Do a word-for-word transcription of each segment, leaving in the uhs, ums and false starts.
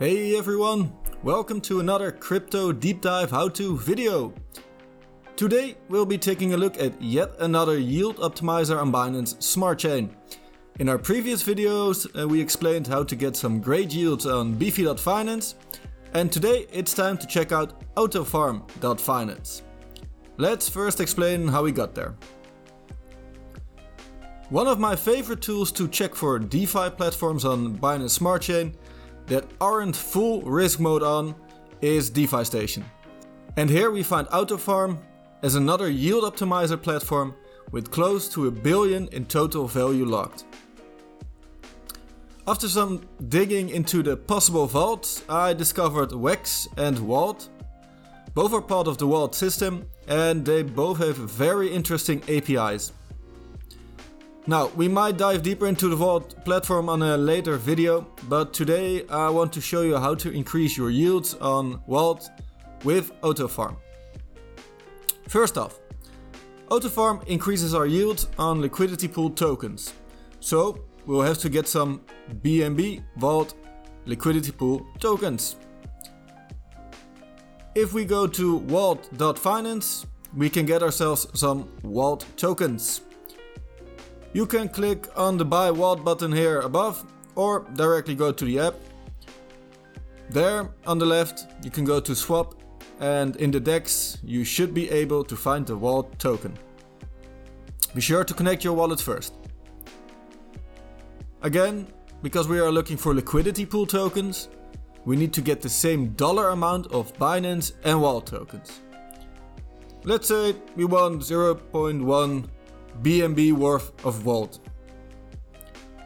Hey everyone, welcome to another crypto deep dive how-to video. Today we'll be taking a look at yet another yield optimizer on Binance Smart Chain. In our previous videos uh, we explained how to get some great yields on beefy dot finance, and today it's time to check out autofarm dot finance. Let's first explain how we got there. One of my favorite tools to check for DeFi platforms on Binance Smart Chain that aren't full risk mode on is DeFi Station. And here we find AutoFarm as another yield optimizer platform with close to a billion in total value locked. After some digging into the possible vaults, I discovered Wex and Wault. Both are part of the Wault system and they both have very interesting A P Is. Now, we might dive deeper into the Wault platform on a later video, but today I want to show you how to increase your yields on Wault with AutoFarm. First off, AutoFarm increases our yields on liquidity pool tokens. So we'll have to get some B N B Wault liquidity pool tokens. If we go to Wault dot finance, we can get ourselves some Wault tokens. You can click on the buy Wault button here above, or directly go to the app. There on the left you can go to swap, and in the DEX you should be able to find the Wault token. Be sure to connect your wallet first. Again, because we are looking for liquidity pool tokens, we need to get the same dollar amount of Binance and Wault tokens. Let's say we want zero point one B N B worth of Wault.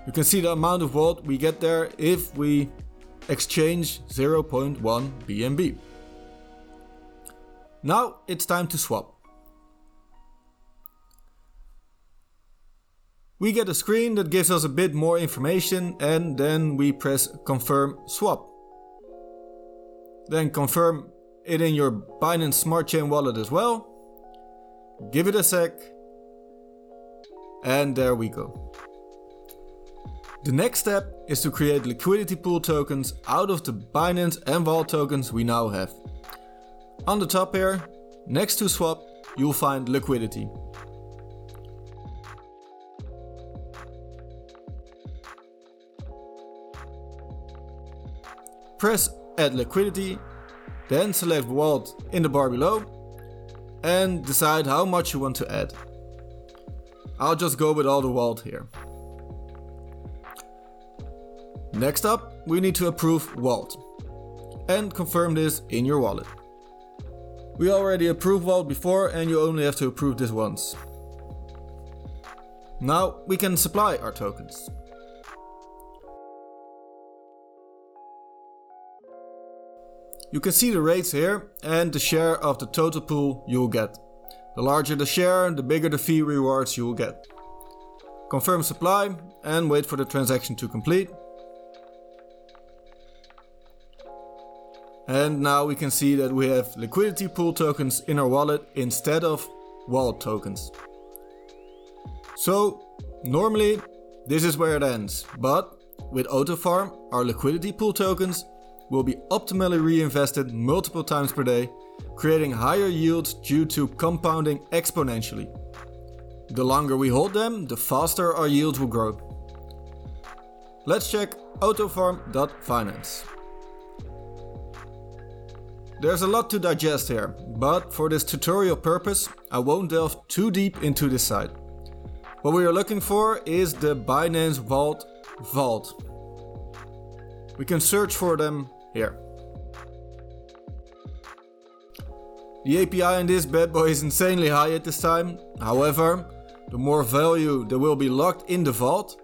You can see the amount of Wault we get there if we exchange zero point one B N B. Now it's time to swap. We get a screen that gives us a bit more information, and then we press confirm swap. Then confirm it in your Binance Smart Chain wallet as well. Give it a sec. And there we go. The next step is to create liquidity pool tokens out of the Binance and Wault tokens we now have. On the top here, next to swap, you'll find liquidity. Press add liquidity, then select Wault in the bar below and decide how much you want to add. I'll just go with all the Wault here. Next up, we need to approve Wault and confirm this in your wallet. We already approved Wault before, and you only have to approve this once. Now we can supply our tokens. You can see the rates here and the share of the total pool you'll get. The larger the share, the bigger the fee rewards you will get. Confirm supply and wait for the transaction to complete. And now we can see that we have liquidity pool tokens in our wallet instead of Wault tokens. So normally this is where it ends, but with AutoFarm our liquidity pool tokens will be optimally reinvested multiple times per day, creating higher yields due to compounding exponentially. The longer we hold them, the faster our yields will grow. Let's check autofarm dot finance. There's a lot to digest here, but for this tutorial purpose, I won't delve too deep into this site. What we are looking for is the Binance Wault Wault. We can search for them here. The A P I in this bad boy is insanely high at this time. However, the more value that will be locked in the Wault,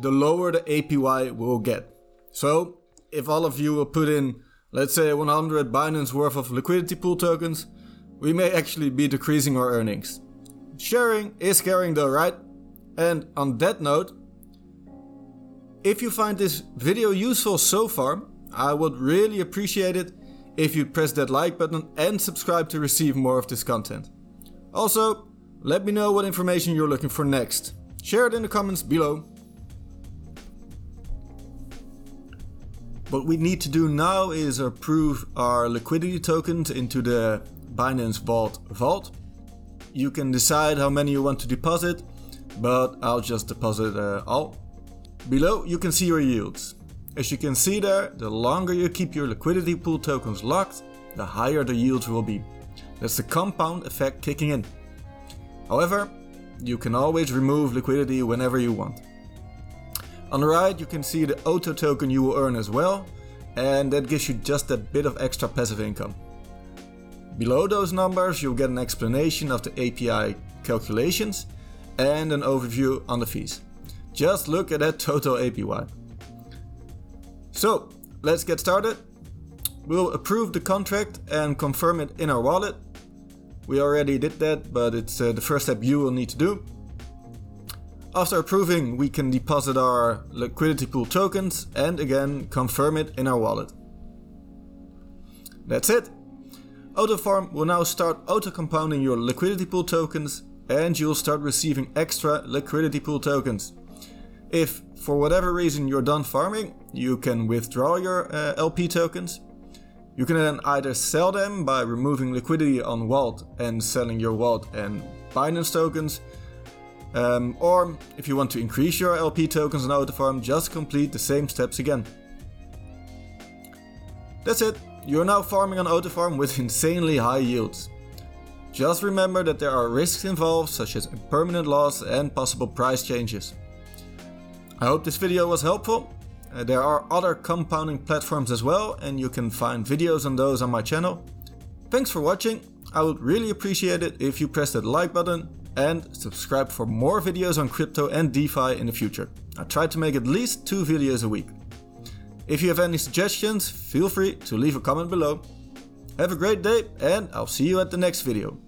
the lower the A P Y will get. So if all of you will put in, let's say, one hundred Binance worth of liquidity pool tokens, we may actually be decreasing our earnings. Sharing is caring though, right? And on that note, if you find this video useful so far, I would really appreciate it if you press that like button and subscribe to receive more of this content. Also, let me know what information you're looking for next. Share it in the comments below. What we need to do now is approve our liquidity tokens into the Binance Vault Vault. You can decide how many you want to deposit, but I'll just deposit uh, all. Below you can see your yields. As you can see there, the longer you keep your liquidity pool tokens locked, the higher the yields will be. That's the compound effect kicking in. However, you can always remove liquidity whenever you want. On the right you can see the auto token you will earn as well, and that gives you just a bit of extra passive income. Below those numbers you'll get an explanation of the A P I calculations and an overview on the fees. Just look at that total A P Y. So let's get started. We'll approve the contract and confirm it in our wallet. We already did that, but it's uh, the first step you will need to do. After approving, we can deposit our liquidity pool tokens and again confirm it in our wallet. That's it. AutoFarm will now start auto compounding your liquidity pool tokens, and you'll start receiving extra liquidity pool tokens. If for whatever reason you're done farming, you can withdraw your uh, L P tokens. You can then either sell them by removing liquidity on Wault and selling your Wault and Binance tokens, um, or if you want to increase your L P tokens on AutoFarm, just complete the same steps again. That's it. You're now farming on AutoFarm with insanely high yields. Just remember that there are risks involved, such as impermanent loss and possible price changes. I hope this video was helpful. Uh, there are other compounding platforms as well, and you can find videos on those on my channel. Thanks for watching. I would really appreciate it if you press that like button and subscribe for more videos on crypto and DeFi in the future. I try to make at least two videos a week. If you have any suggestions, feel free to leave a comment below. Have a great day, and I'll see you at the next video.